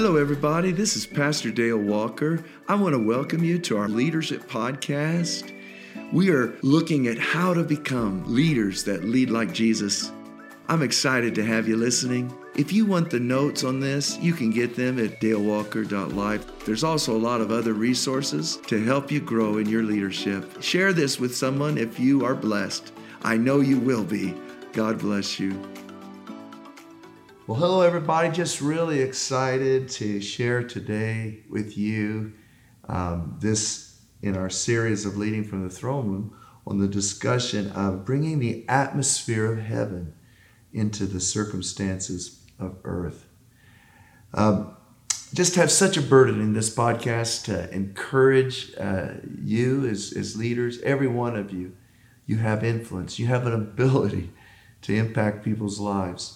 Hello, everybody. This is Pastor Dale Walker. I want to welcome you to our Leadership Podcast. We are looking at how to become leaders that lead like Jesus. I'm excited to have you listening. If you want the notes on this, you can get them at dalewalker.life. There's also a lot of other resources to help you grow in your leadership. Share this with someone if you are blessed. I know you will be. God bless you. Well, hello, everybody. Just really excited to share today with you this in our series of Leading from the Throne Room on the discussion of bringing the atmosphere of heaven into the circumstances of earth. Just have such a burden in this podcast to encourage you as leaders, every one of you. You have influence. You have an ability to impact people's lives.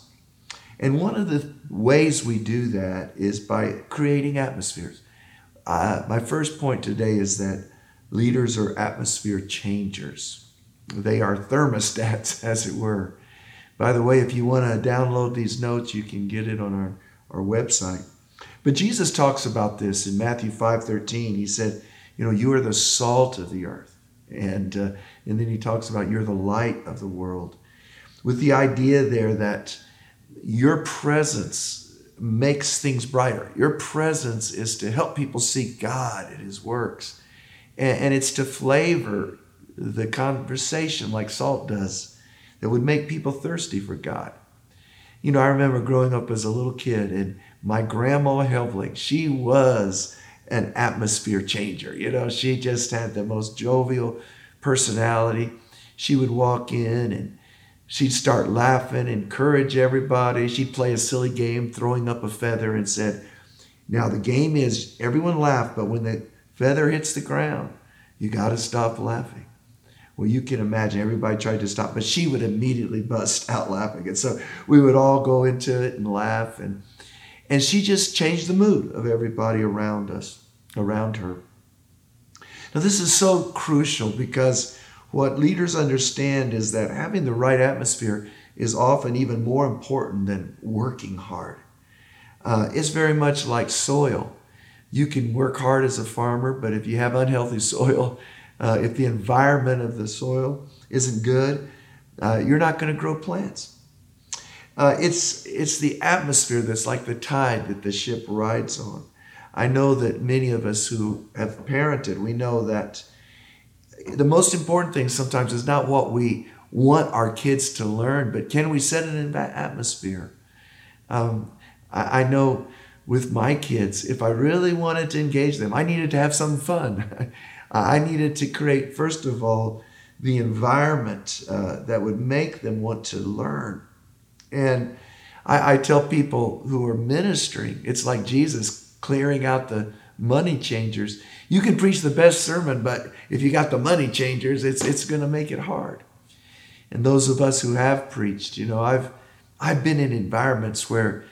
And one of the ways we do that is by creating atmospheres. My first point today is that leaders are atmosphere changers. They are thermostats, as it were. By the way, if you want to download these notes, you can get it on our website. But Jesus talks about this in Matthew 5:13. He said, you know, you are the salt of the earth. And then he talks about you're the light of the world. With the idea there that your presence makes things brighter. Your presence is to help people see God and His works. And it's to flavor the conversation like salt does that would make people thirsty for God. You know, I remember growing up as a little kid and my grandma Hellblink, she was an atmosphere changer. You know, she just had the most jovial personality. She would walk in and she'd start laughing, encourage everybody. She'd play a silly game, throwing up a feather, and said, now the game is everyone laugh, but when the feather hits the ground, you got to stop laughing. Well, you can imagine everybody tried to stop, but she would immediately bust out laughing. And so we would all go into it and laugh. And she just changed the mood of everybody around us, around her. Now, this is so crucial because what leaders understand is that having the right atmosphere is often even more important than working hard. It's very much like soil. You can work hard as a farmer, but if you have unhealthy soil, if the environment of the soil isn't good, you're not going to grow plants. It's the atmosphere that's like the tide that the ship rides on. I know that many of us who have parented, we know that the most important thing sometimes is not what we want our kids to learn, but can we set it in that atmosphere? I know with my kids, if I really wanted to engage them, I needed to have some fun. I needed to create, first of all, the environment that would make them want to learn. And I tell people who are ministering, it's like Jesus clearing out the money changers. You can preach the best sermon, but if you got the money changers, it's going to make it hard. And those of us who have preached, you know, I've been in environments where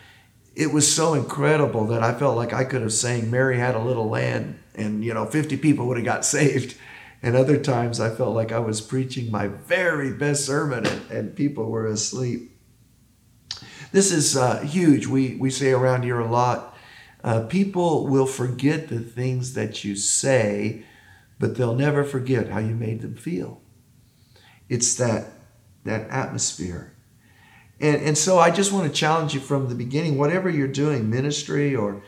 it was so incredible that I felt like I could have sang Mary Had a Little Lamb and, you know, 50 people would have got saved. And other times I felt like I was preaching my very best sermon and people were asleep. This is huge. We say around here a lot, people will forget the things that you say, but they'll never forget how you made them feel. It's that atmosphere. And so I just want to challenge you from the beginning, whatever you're doing, ministry or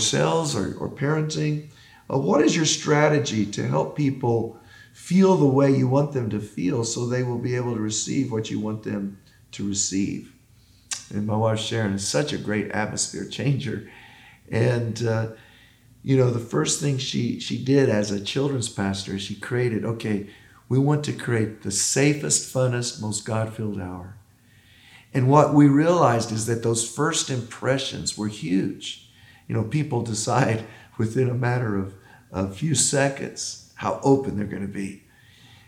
sales or parenting, what is your strategy to help people feel the way you want them to feel so they will be able to receive what you want them to receive? And my wife Sharon is such a great atmosphere changer. And, you know, the first thing she did as a children's pastor is she created, okay, we want to create the safest, funnest, most God-filled hour. And what we realized is that those first impressions were huge. You know, people decide within a matter of a few seconds how open they're going to be.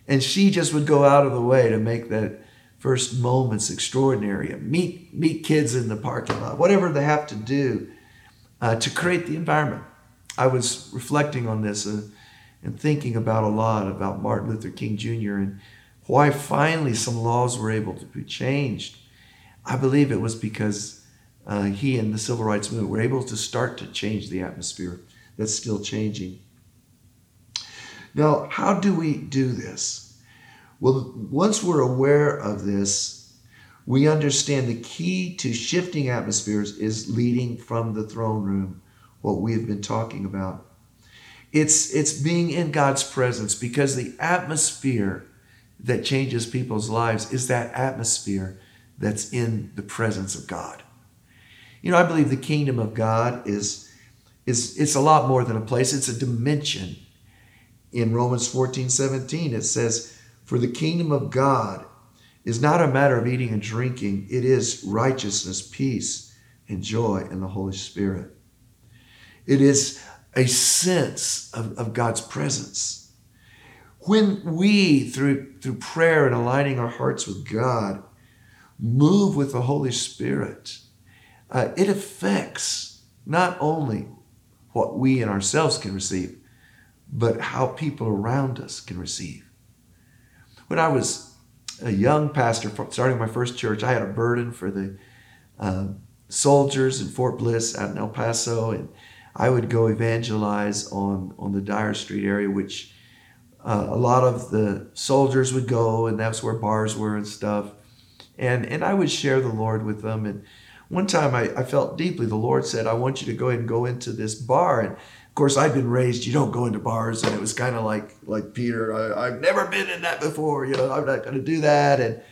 And she just would go out of the way to make that first moments extraordinary. Meet kids in the parking lot, whatever they have to do. To create the environment. I was reflecting on this and thinking about a lot about Martin Luther King Jr. and why finally some laws were able to be changed. I believe it was because he and the civil rights movement were able to start to change the atmosphere that's still changing. Now, how do we do this? Well, once we're aware of this, we understand the key to shifting atmospheres is leading from the throne room, what we have been talking about. It's being in God's presence, because the atmosphere that changes people's lives is that atmosphere that's in the presence of God. You know, I believe the kingdom of God is a lot more than a place. It's a dimension. In Romans 14:17, it says, "For the kingdom of God is not a matter of eating and drinking. It is righteousness, peace, and joy in the Holy Spirit." It is a sense of God's presence. When we, through prayer and aligning our hearts with God, move with the Holy Spirit, it affects not only what we and ourselves can receive, but how people around us can receive. When I was a young pastor, starting my first church, I had a burden for the soldiers in Fort Bliss out in El Paso, and I would go evangelize on the Dyer Street area, which a lot of the soldiers would go, and that's where bars were and stuff. And I would share the Lord with them. And one time I felt deeply, the Lord said, "I want you to go ahead and go into this bar." And of course, I'd been raised, you don't go into bars. And it was kind of like Peter, I've never been in that before. You know, I'm not going to do that.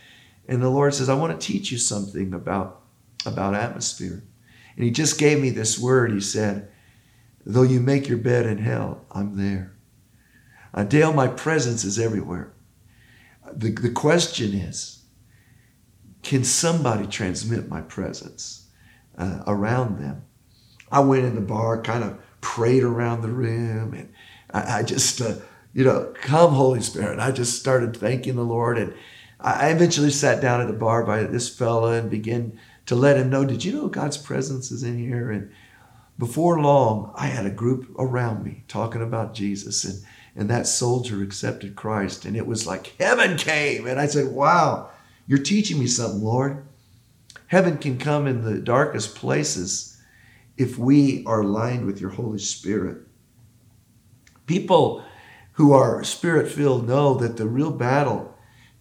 And the Lord says, "I want to teach you something about atmosphere." And he just gave me this word. He said, "Though you make your bed in hell, I'm there." Dale, my presence is everywhere. The question is, can somebody transmit my presence around them? I went in the bar, kind of prayed around the room, and I just, come Holy Spirit. And I just started thanking the Lord. And I eventually sat down at a bar by this fella and began to let him know, did you know God's presence is in here? And before long, I had a group around me talking about Jesus, and that soldier accepted Christ, and it was like heaven came. And I said, wow, you're teaching me something, Lord. Heaven can come in the darkest places if we are aligned with your Holy Spirit. People who are Spirit-filled know that the real battle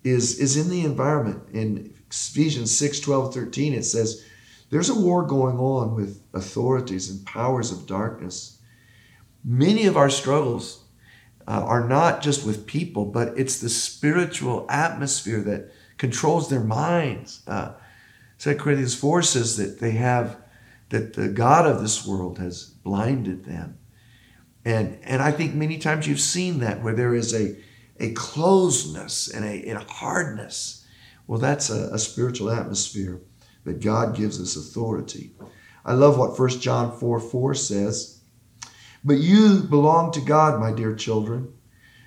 is in the environment. In Ephesians 6:12-13, it says, there's a war going on with authorities and powers of darkness. Many of our struggles are not just with people, but it's the spiritual atmosphere that controls their minds. 2 Corinthians 4 says that that the God of this world has blinded them. And I think many times you've seen that, where there is a closeness and a hardness. Well, that's a spiritual atmosphere that God gives us authority. I love what 1 John 4:4 says. "But you belong to God, my dear children.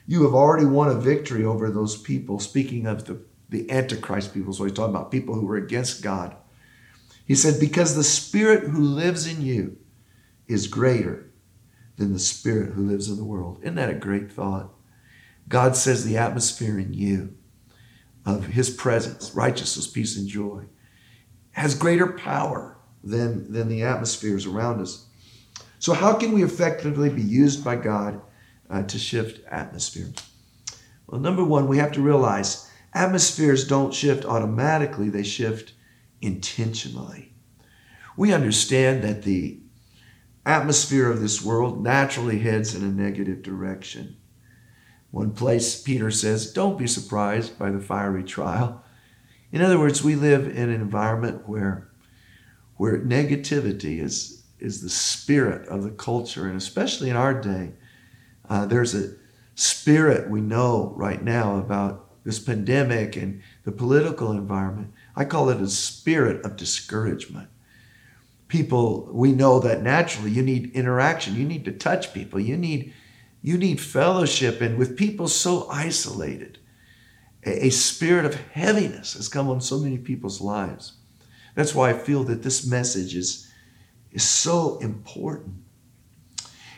You have already won a victory over those people." Speaking of the Antichrist people, so he's talking about people who were against God. He said, "Because the spirit who lives in you is greater than the spirit who lives in the world." Isn't that a great thought? God says the atmosphere in you of his presence, righteousness, peace, and joy, has greater power than the atmospheres around us. So how can we effectively be used by God to shift atmosphere? Well, number one, we have to realize atmospheres don't shift automatically. They shift intentionally. We understand that the atmosphere of this world naturally heads in a negative direction. One place, Peter says, don't be surprised by the fiery trial. In other words, we live in an environment where negativity is the spirit of the culture. And especially in our day, there's a spirit we know right now about this pandemic and the political environment. I call it a spirit of discouragement. People, we know that naturally you need interaction. You need to touch people. You need fellowship. And with people so isolated, a spirit of heaviness has come on so many people's lives. That's why I feel that this message is so important.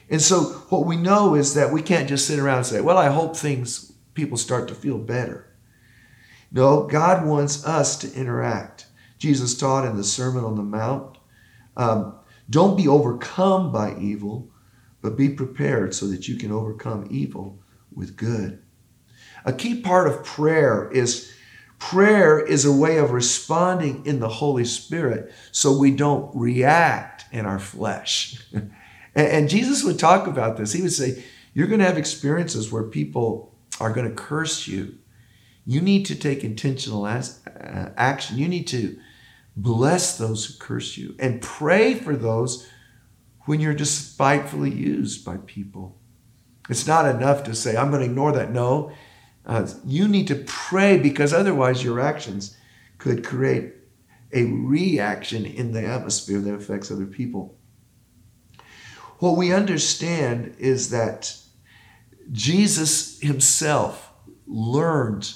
And so what we know is that we can't just sit around and say, well, I hope people start to feel better. No, God wants us to interact. Jesus taught in the Sermon on the Mount Don't be overcome by evil, but be prepared so that you can overcome evil with good. A key part of prayer is a way of responding in the Holy Spirit so we don't react in our flesh. And Jesus would talk about this. He would say, you're going to have experiences where people are going to curse you. You need to take intentional action. You need to bless those who curse you and pray for those when you're despitefully used by people. It's not enough to say, I'm going to ignore that. No, you need to pray, because otherwise your actions could create a reaction in the atmosphere that affects other people. What we understand is that Jesus himself learned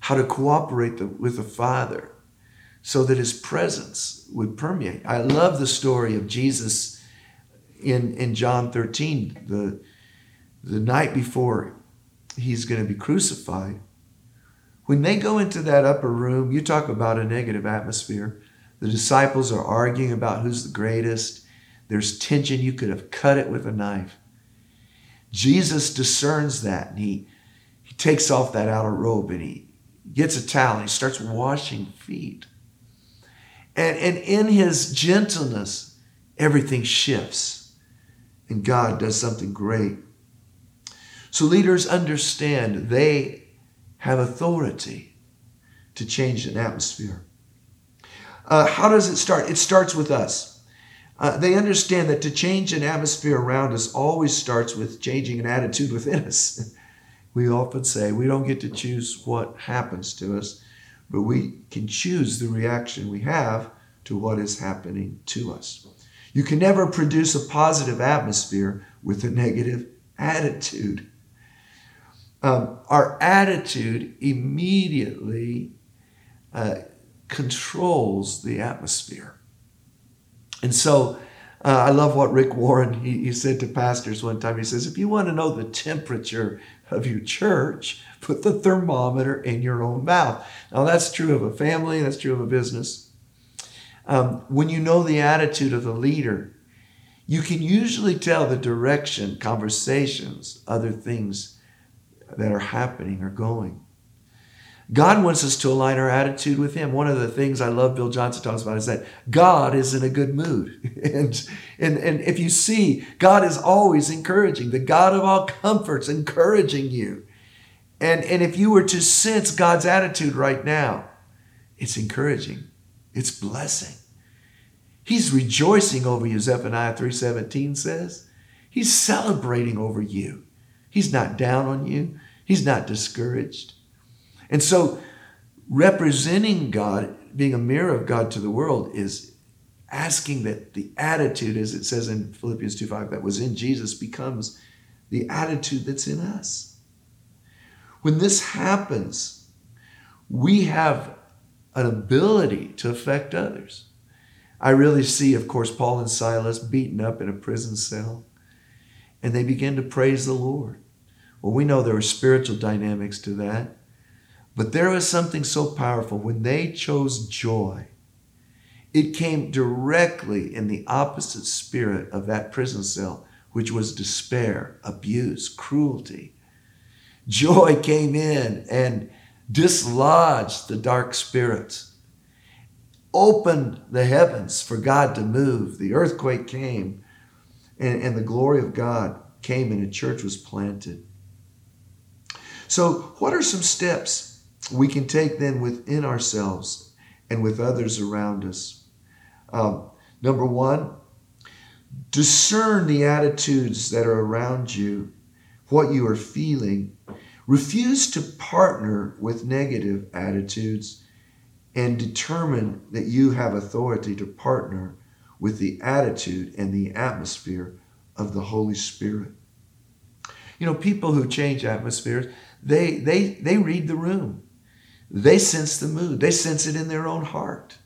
how to cooperate with the Father so that his presence would permeate. I love the story of Jesus in John 13, the night before he's going to be crucified. When they go into that upper room, you talk about a negative atmosphere. The disciples are arguing about who's the greatest. There's tension. You could have cut it with a knife. Jesus discerns that, and he takes off that outer robe, and he gets a towel, and he starts washing feet. And in his gentleness, everything shifts, and God does something great. So leaders understand they have authority to change an atmosphere. How does it start? It starts with us. They understand that to change an atmosphere around us always starts with changing an attitude within us. We often say we don't get to choose what happens to us, but we can choose the reaction we have to what is happening to us. You can never produce a positive atmosphere with a negative attitude. Our attitude immediately controls the atmosphere. And so I love what Rick Warren, he said to pastors one time. He says, if you want to know the temperature of your church, put the thermometer in your own mouth. Now, that's true of a family. That's true of a business. When you know the attitude of the leader, you can usually tell the direction, conversations, other things that are happening or going. God wants us to align our attitude with him. One of the things I love Bill Johnson talks about is that God is in a good mood. And if you see, God is always encouraging. The God of all comfort's encouraging you. And if you were to sense God's attitude right now, it's encouraging. It's blessing. He's rejoicing over you, Zephaniah 3:17 says. He's celebrating over you. He's not down on you. He's not discouraged. And so representing God, being a mirror of God to the world, is asking that the attitude, as it says in Philippians 2:5, that was in Jesus becomes the attitude that's in us. When this happens, we have an ability to affect others. I really see, of course, Paul and Silas beaten up in a prison cell, and they begin to praise the Lord. Well, we know there are spiritual dynamics to that. But there was something so powerful when they chose joy. It came directly in the opposite spirit of that prison cell, which was despair, abuse, cruelty. Joy came in and dislodged the dark spirits, opened the heavens for God to move. The earthquake came, and the glory of God came, and a church was planted. So what are some steps we can take then within ourselves and with others around us? Number one, discern the attitudes that are around you, what you are feeling. Refuse to partner with negative attitudes, and determine that you have authority to partner with the attitude and the atmosphere of the Holy Spirit. You know, people who change atmospheres, they read the room. They sense the mood. They sense it in their own heart.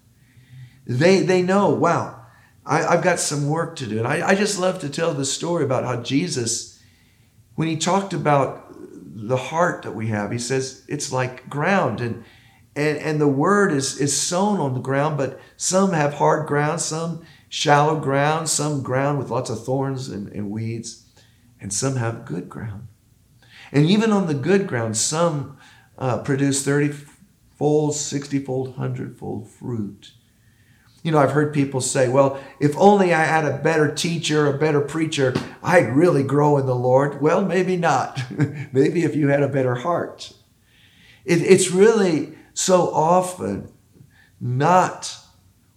They know, wow, I've got some work to do. And I just love to tell the story about how Jesus, when he talked about the heart that we have, he says it's like ground. And the word is sown on the ground, but some have hard ground, some shallow ground, some ground with lots of thorns and weeds, and some have good ground. And even on the good ground, some produce 30-fold, 60-fold, 100-fold fruit. You know, I've heard people say, well, if only I had a better teacher, a better preacher, I'd really grow in the Lord. Well, maybe not. Maybe if you had a better heart. It's really so often not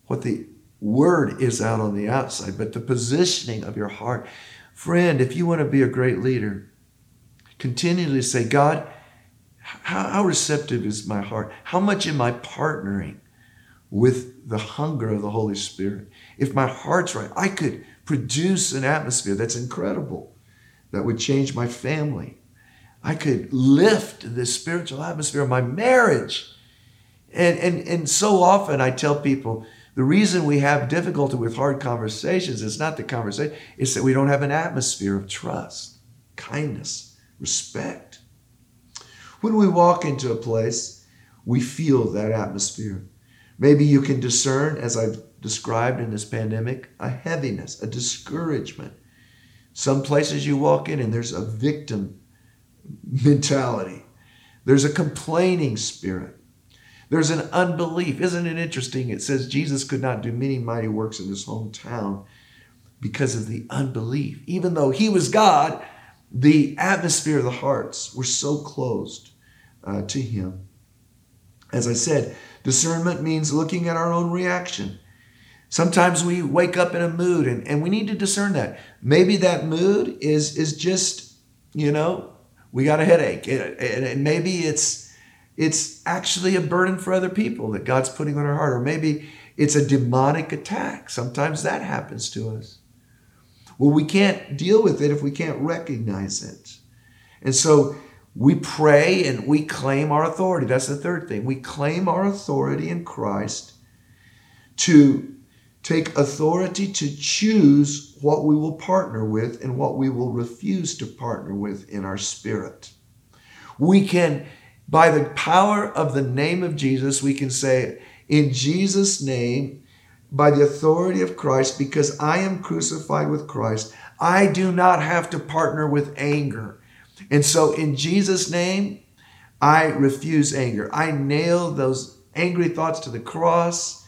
what the word is out on the outside, but the positioning of your heart. Friend, if you want to be a great leader, continually say, God, how receptive is my heart? How much am I partnering with the hunger of the Holy Spirit? If my heart's right, I could produce an atmosphere that's incredible, that would change my family. I could lift the spiritual atmosphere of my marriage. And so often I tell people, the reason we have difficulty with hard conversations is not the conversation, it's that we don't have an atmosphere of trust, kindness, respect. When we walk into a place, we feel that atmosphere. Maybe you can discern, as I've described in this pandemic, a heaviness, a discouragement. Some places you walk in and there's a victim mentality. There's a complaining spirit. There's an unbelief. Isn't it interesting? It says Jesus could not do many mighty works in his hometown because of the unbelief. Even though he was God, the atmosphere of the hearts were so closed to him. As I said, discernment means looking at our own reaction. Sometimes we wake up in a mood and we need to discern that. Maybe that mood is just, you know, we got a headache. And maybe it's actually a burden for other people that God's putting on our heart. Or maybe it's a demonic attack. Sometimes that happens to us. Well, we can't deal with it if we can't recognize it. And so we pray and we claim our authority. That's the third thing. We claim our authority in Christ to take authority to choose what we will partner with and what we will refuse to partner with in our spirit. We can... by the power of the name of Jesus, we can say, in Jesus' name, by the authority of Christ, because I am crucified with Christ, I do not have to partner with anger. And so in Jesus' name, I refuse anger. I nail those angry thoughts to the cross,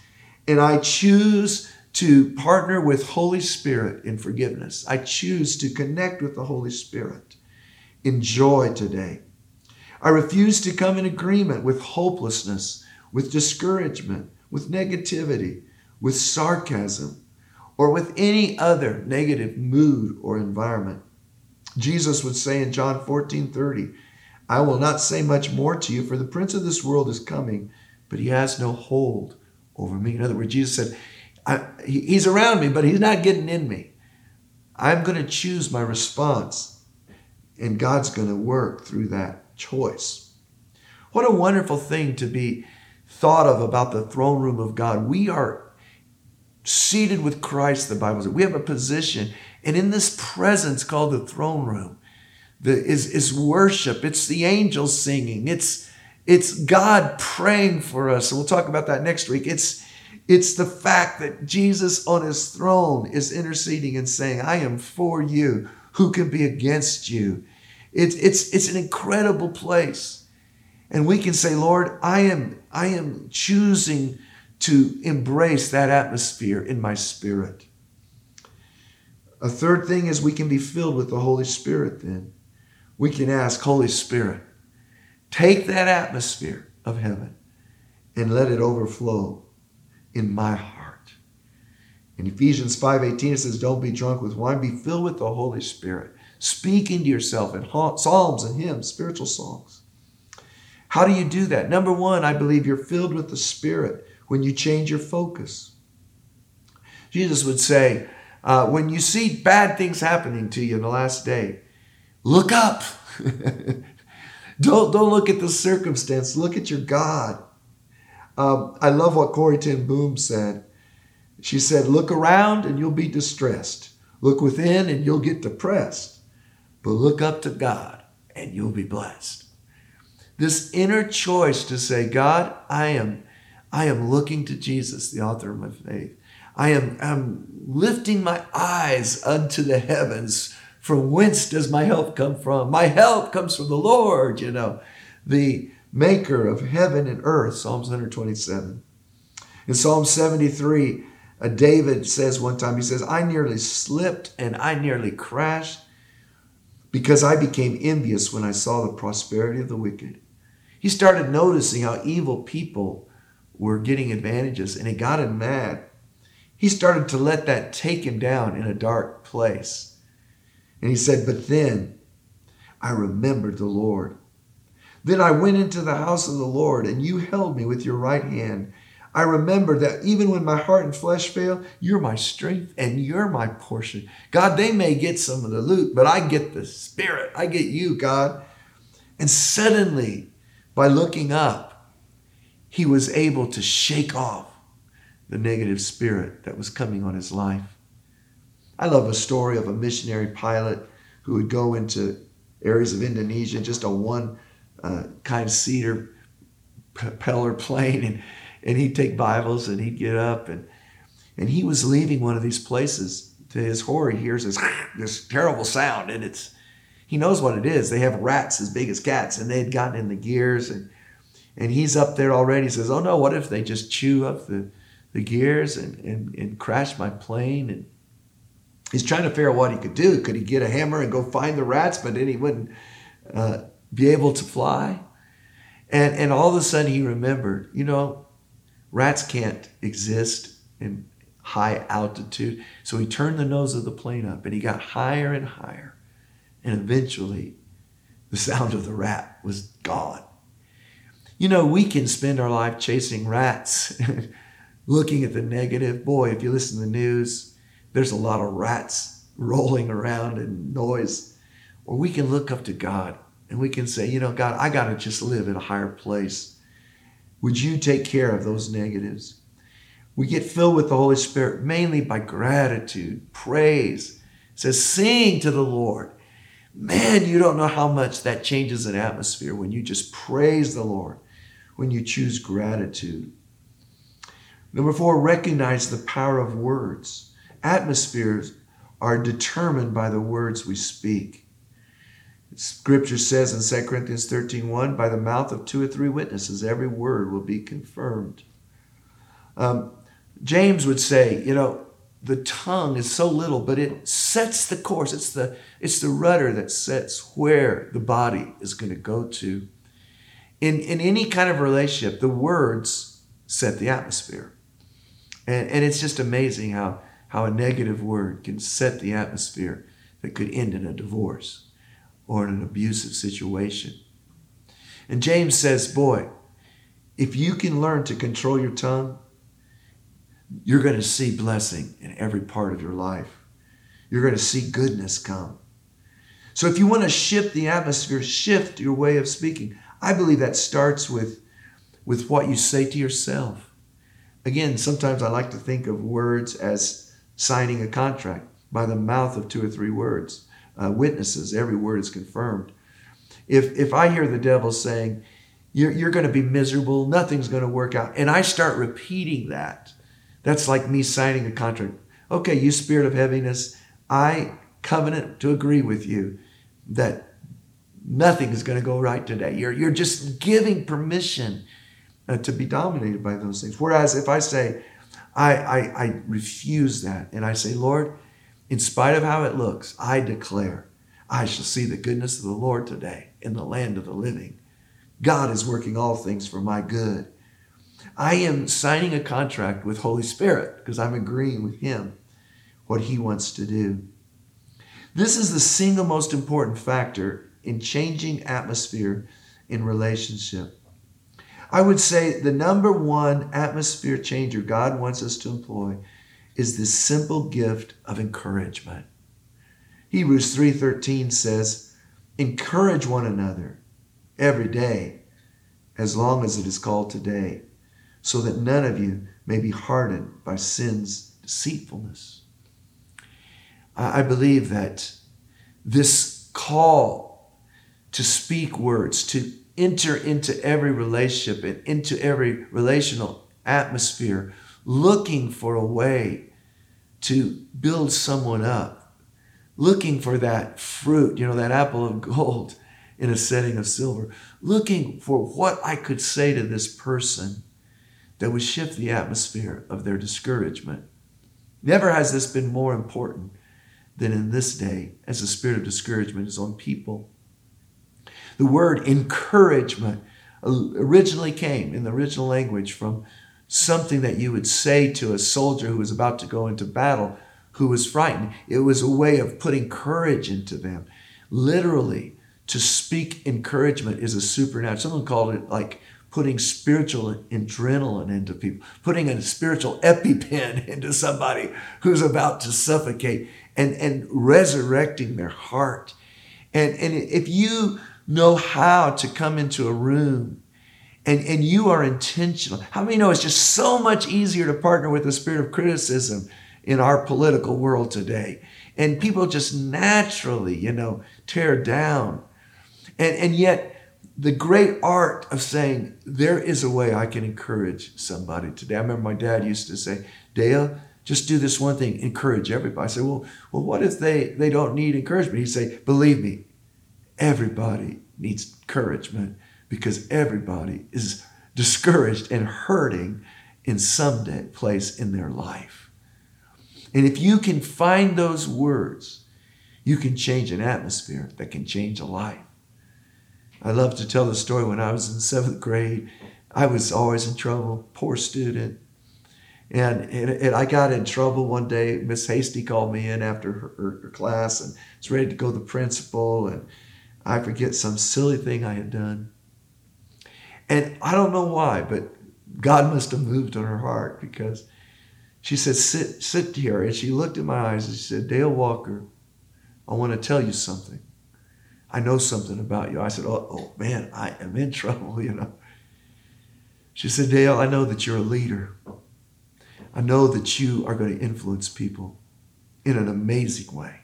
and I choose to partner with Holy Spirit in forgiveness. I choose to connect with the Holy Spirit in joy today. I refuse to come in agreement with hopelessness, with discouragement, with negativity, with sarcasm, or with any other negative mood or environment. Jesus would say in John 14:30, I will not say much more to you, for the prince of this world is coming, but he has no hold over me. In other words, Jesus said, he's around me, but he's not getting in me. I'm going to choose my response, and God's going to work through that choice. What a wonderful thing to be thought of about the throne room of God. We are seated with Christ, the Bible says. We have a position, and in this presence called the throne room is worship. It's the angels singing. It's God praying for us. And we'll talk about that next week. It's the fact that Jesus on his throne is interceding and saying, I am for you. Who can be against you? It's an incredible place. And we can say, Lord, I am choosing to embrace that atmosphere in my spirit. A third thing is we can be filled with the Holy Spirit then. We can ask, Holy Spirit, take that atmosphere of heaven and let it overflow in my heart. In Ephesians 5:18, it says, don't be drunk with wine, be filled with the Holy Spirit. Speaking to yourself in psalms and hymns, spiritual songs. How do you do that? Number one, I believe you're filled with the Spirit when you change your focus. Jesus would say, when you see bad things happening to you in the last day, look up. Don't look at the circumstance. Look at your God. I love what Corrie ten Boom said. She said, look around and you'll be distressed. Look within and you'll get depressed, but look up to God and you'll be blessed. This inner choice to say, God, I am looking to Jesus, the author of my faith. I'm lifting my eyes unto the heavens. From whence does my help come from? My help comes from the Lord, you know, the maker of heaven and earth, Psalms 127. In Psalm 73, David says one time, he says, I nearly slipped and I nearly crashed because I became envious when I saw the prosperity of the wicked. He started noticing how evil people were getting advantages, and it got him mad. He started to let that take him down in a dark place. And he said, but then I remembered the Lord. Then I went into the house of the Lord, and you held me with your right hand. I remember that even when my heart and flesh fail, you're my strength and you're my portion. God, they may get some of the loot, but I get the Spirit. I get you, God. And suddenly, by looking up, he was able to shake off the negative spirit that was coming on his life. I love a story of a missionary pilot who would go into areas of Indonesia, just a one kind of cedar propeller plane, and he'd take Bibles and he'd get up, and he was leaving one of these places. To his horror, he hears this terrible sound, and he knows what it is. They have rats as big as cats, and they had gotten in the gears, and he's up there already. He says, oh no, what if they just chew up the gears and crash my plane? And he's trying to figure out what he could do. Could he get a hammer and go find the rats? But then he wouldn't be able to fly. And all of a sudden he remembered, you know, rats can't exist in high altitude. So he turned the nose of the plane up, and he got higher and higher. And eventually, the sound of the rat was gone. You know, we can spend our life chasing rats, looking at the negative. Boy, if you listen to the news, there's a lot of rats rolling around and noise. Or we can look up to God, and we can say, you know, God, I got to just live in a higher place. Would you take care of those negatives? We get filled with the Holy Spirit mainly by gratitude, praise. It says, sing to the Lord. Man, you don't know how much that changes an atmosphere when you just praise the Lord, when you choose gratitude. Number 4, recognize the power of words. Atmospheres are determined by the words we speak. Scripture says in 2 Corinthians 13:1, by the mouth of 2 or 3 witnesses, every word will be confirmed. James would say, you know, the tongue is so little, but it sets the course. It's the rudder that sets where the body is going to go to. In any kind of relationship, the words set the atmosphere. And it's just amazing how a negative word can set the atmosphere that could end in a divorce or in an abusive situation. And James says, boy, if you can learn to control your tongue, you're going to see blessing in every part of your life. You're going to see goodness come. So if you want to shift the atmosphere, shift your way of speaking. I believe that starts with what you say to yourself. Again, sometimes I like to think of words as signing a contract by the mouth of 2 or 3 words. Witnesses, every word is confirmed. If I hear the devil saying, you're going to be miserable, nothing's going to work out, and I start repeating that, that's like me signing a contract. Okay, you spirit of heaviness, I covenant to agree with you that nothing is going to go right today. You're just giving permission to be dominated by those things. Whereas if I say, I refuse that, and I say, Lord, in spite of how it looks, I declare, I shall see the goodness of the Lord today in the land of the living. God is working all things for my good. I am signing a contract with Holy Spirit because I'm agreeing with Him, what He wants to do. This is the single most important factor in changing atmosphere in relationship. I would say the number one atmosphere changer God wants us to employ is this simple gift of encouragement. Hebrews 3:13 says, encourage one another every day, as long as it is called today, so that none of you may be hardened by sin's deceitfulness. I believe that this call to speak words, to enter into every relationship and into every relational atmosphere looking for a way to build someone up, looking for that fruit, you know, that apple of gold in a setting of silver, looking for what I could say to this person that would shift the atmosphere of their discouragement. Never has this been more important than in this day, as the spirit of discouragement is on people. The word encouragement originally came in the original language from something that you would say to a soldier who was about to go into battle, who was frightened. It was a way of putting courage into them. Literally, to speak encouragement is a supernatural. Someone called it like putting spiritual adrenaline into people, putting a spiritual EpiPen into somebody who's about to suffocate, and resurrecting their heart. And if you know how to come into a room and you are intentional. How many know it's just so much easier to partner with the spirit of criticism in our political world today? And people just naturally, you know, tear down. And yet the great art of saying, there is a way I can encourage somebody today. I remember my dad used to say, Dale, just do this one thing, encourage everybody. I said, well, what if they don't need encouragement? He'd say, believe me, everybody needs encouragement, because everybody is discouraged and hurting in some place in their life. And if you can find those words, you can change an atmosphere that can change a life. I love to tell the story. When I was in 7th grade, I was always in trouble, poor student. And I got in trouble one day. Miss Hasty called me in after her class and was ready to go to the principal. And I forget some silly thing I had done. And I don't know why, but God must have moved on her heart, because she said, sit here. And she looked in my eyes and she said, Dale Walker, I want to tell you something. I know something about you. I said, oh man, I am in trouble, you know. She said, Dale, I know that you're a leader. I know that you are going to influence people in an amazing way.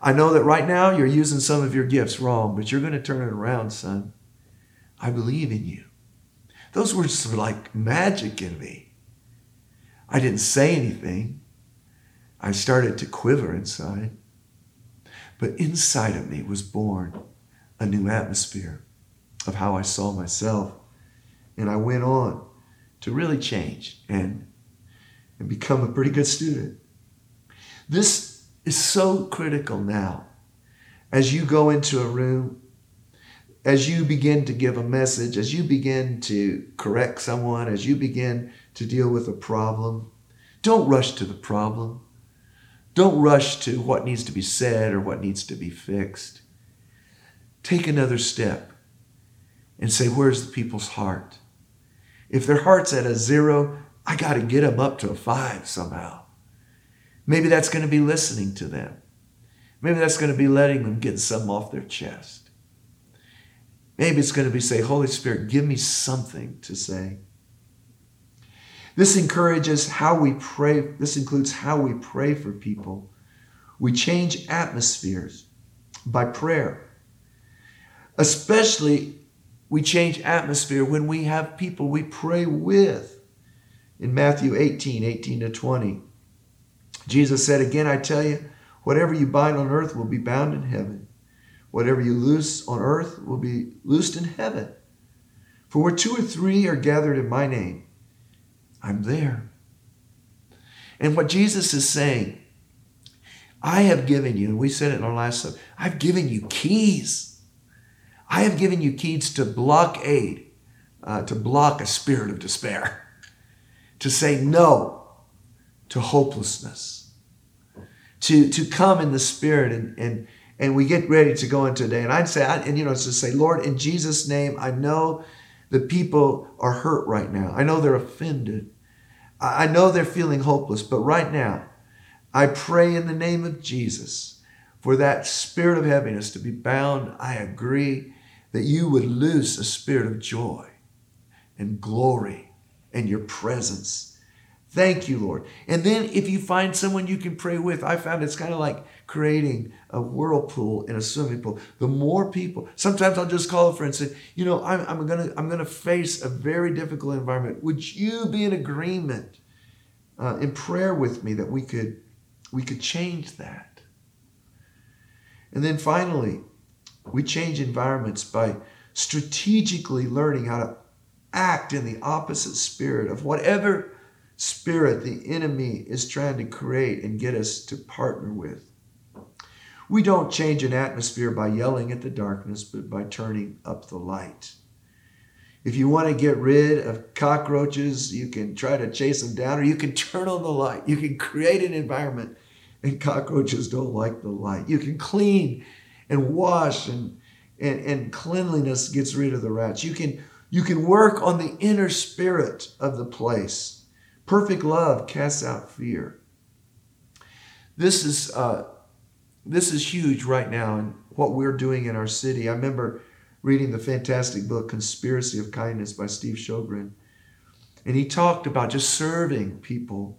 I know that right now you're using some of your gifts wrong, but you're going to turn it around, son. I believe in you. Those words were like magic in me. I didn't say anything. I started to quiver inside. But inside of me was born a new atmosphere of how I saw myself. And I went on to really change and become a pretty good student. This is so critical now. As you go into a room, as you begin to give a message, as you begin to correct someone, as you begin to deal with a problem, don't rush to the problem. Don't rush to what needs to be said or what needs to be fixed. Take another step and say, where's the people's heart? If their heart's at a 0, I got to get them up to a 5 somehow. Maybe that's going to be listening to them. Maybe that's going to be letting them get something off their chest. Maybe it's going to be say, Holy Spirit, give me something to say. This encourages how we pray. This includes how we pray for people. We change atmospheres by prayer. Especially, we change atmosphere when we have people we pray with. In Matthew 18:18-20, Jesus said, again, I tell you, whatever you bind on earth will be bound in heaven. Whatever you loose on earth will be loosed in heaven. For where 2 or 3 are gathered in my name, I'm there. And what Jesus is saying, I have given you, and we said it in our last stuff, I've given you keys. I have given you keys to blockade, to block a spirit of despair, to say no to hopelessness, to come in the spirit and we get ready to go in today. And I'd say, it's to say, Lord, in Jesus' name, I know the people are hurt right now. I know they're offended. I know they're feeling hopeless. But right now, I pray in the name of Jesus for that spirit of heaviness to be bound. I agree that you would loose a spirit of joy and glory and your presence. Thank you, Lord. And then if you find someone you can pray with, I found it's kind of like creating a whirlpool in a swimming pool. The more people, sometimes I'll just call a friend and say, I'm gonna face a very difficult environment. Would you be in agreement in prayer with me that we could change that. And then finally, we change environments by strategically learning how to act in the opposite spirit of whatever spirit the enemy is trying to create and get us to partner with. We don't change an atmosphere by yelling at the darkness, but by turning up the light. If you want to get rid of cockroaches, you can try to chase them down, or you can turn on the light. You can create an environment, and cockroaches don't like the light. You can clean and wash, and cleanliness gets rid of the rats. You can work on the inner spirit of the place. Perfect love casts out fear. This is huge right now in what we're doing in our city. I remember reading the fantastic book, Conspiracy of Kindness by Steve Sjogren. And he talked about just serving people.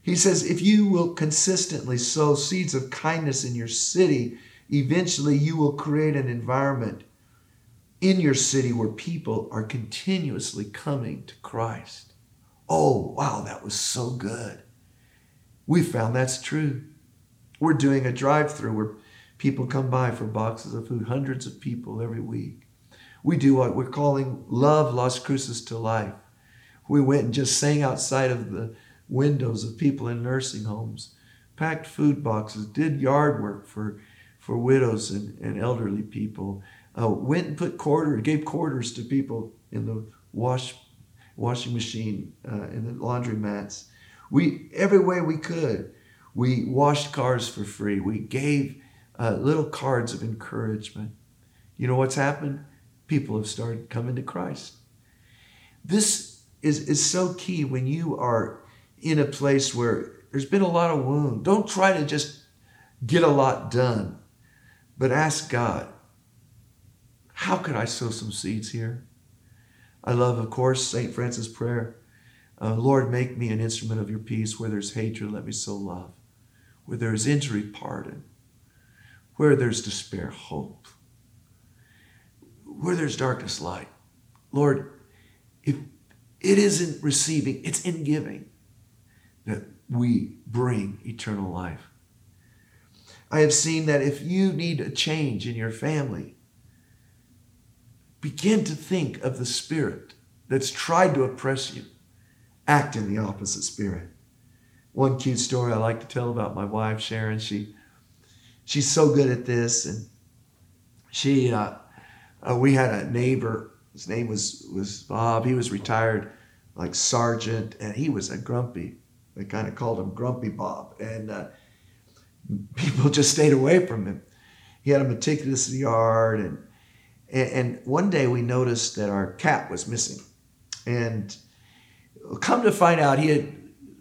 He says, if you will consistently sow seeds of kindness in your city, eventually you will create an environment in your city where people are continuously coming to Christ. Oh, wow, that was so good. We found that's true. We're doing a drive-through where people come by for boxes of food, hundreds of people every week. We do what we're calling Love Las Cruces to Life. We went and just sang outside of the windows of people in nursing homes, packed food boxes, did yard work for widows and elderly people, went and gave quarters to people in the washing machine, in the laundromats. Every way we could, we washed cars for free. We gave little cards of encouragement. You know what's happened? People have started coming to Christ. This is so key when you are in a place where there's been a lot of wound. Don't try to just get a lot done, but ask God, how could I sow some seeds here? I love, of course, St. Francis' prayer. Lord, make me an instrument of your peace. Where there's hatred, let me sow love. Where there is injury, pardon. Where there's despair, hope. Where there's darkness, light. Lord, if it isn't receiving, it's in giving that we bring eternal life. I have seen that if you need a change in your family, begin to think of the spirit that's tried to oppress you. Act in the opposite spirit. One cute story I like to tell about my wife, Sharon. She's so good at this. And we had a neighbor. His name was Bob. He was retired, like sergeant, and he was a grumpy. They kind of called him Grumpy Bob. And people just stayed away from him. He had a meticulous yard. And one day we noticed that our cat was missing. And come to find out, he had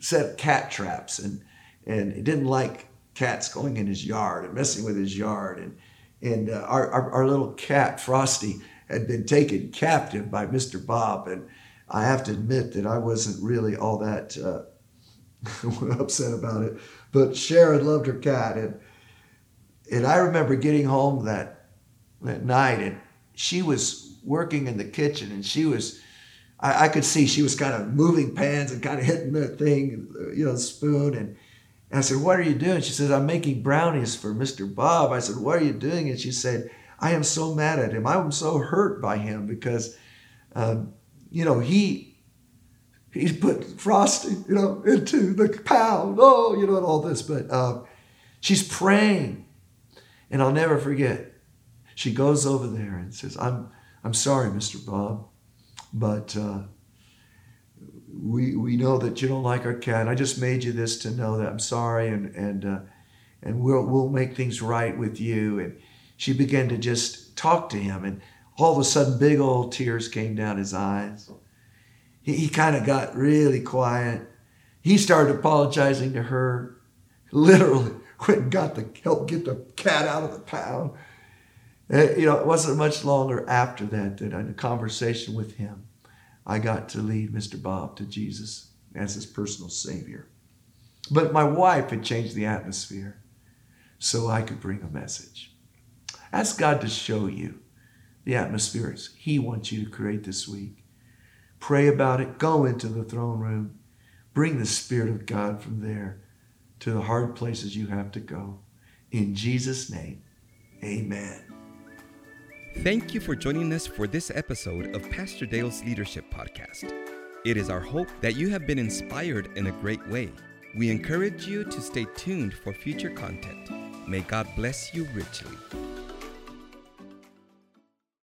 set cat traps and he didn't like cats going in his yard and messing with his yard. And our little cat, Frosty, had been taken captive by Mr. Bob. And I have to admit that I wasn't really all that upset about it. But Sharon loved her cat. And I remember getting home that night, and she was working in the kitchen, and she was, I could see she was kind of moving pans and kind of hitting that thing, spoon. And I said, what are you doing? She says, I'm making brownies for Mr. Bob. I said, what are you doing? And she said, I am so mad at him. I'm so hurt by him because, he put Frosty, into the pound, and all this. But she's praying. And I'll never forget, she goes over there and says, I'm sorry, Mr. Bob, but we know that you don't like our cat. I just made you this to know that I'm sorry, and we'll make things right with you. And she began to just talk to him, and all of a sudden, big old tears came down his eyes. He kind of got really quiet. He started apologizing to her, literally went and helped get the cat out of the pound. It wasn't much longer after that in a conversation with him, I got to lead Mr. Bob to Jesus as his personal Savior. But my wife had changed the atmosphere so I could bring a message. Ask God to show you the atmospheres He wants you to create this week. Pray about it. Go into the throne room. Bring the Spirit of God from there to the hard places you have to go. In Jesus' name, amen. Thank you for joining us for this episode of Pastor Dale's Leadership Podcast. It is our hope that you have been inspired in a great way. We encourage you to stay tuned for future content. May God bless you richly.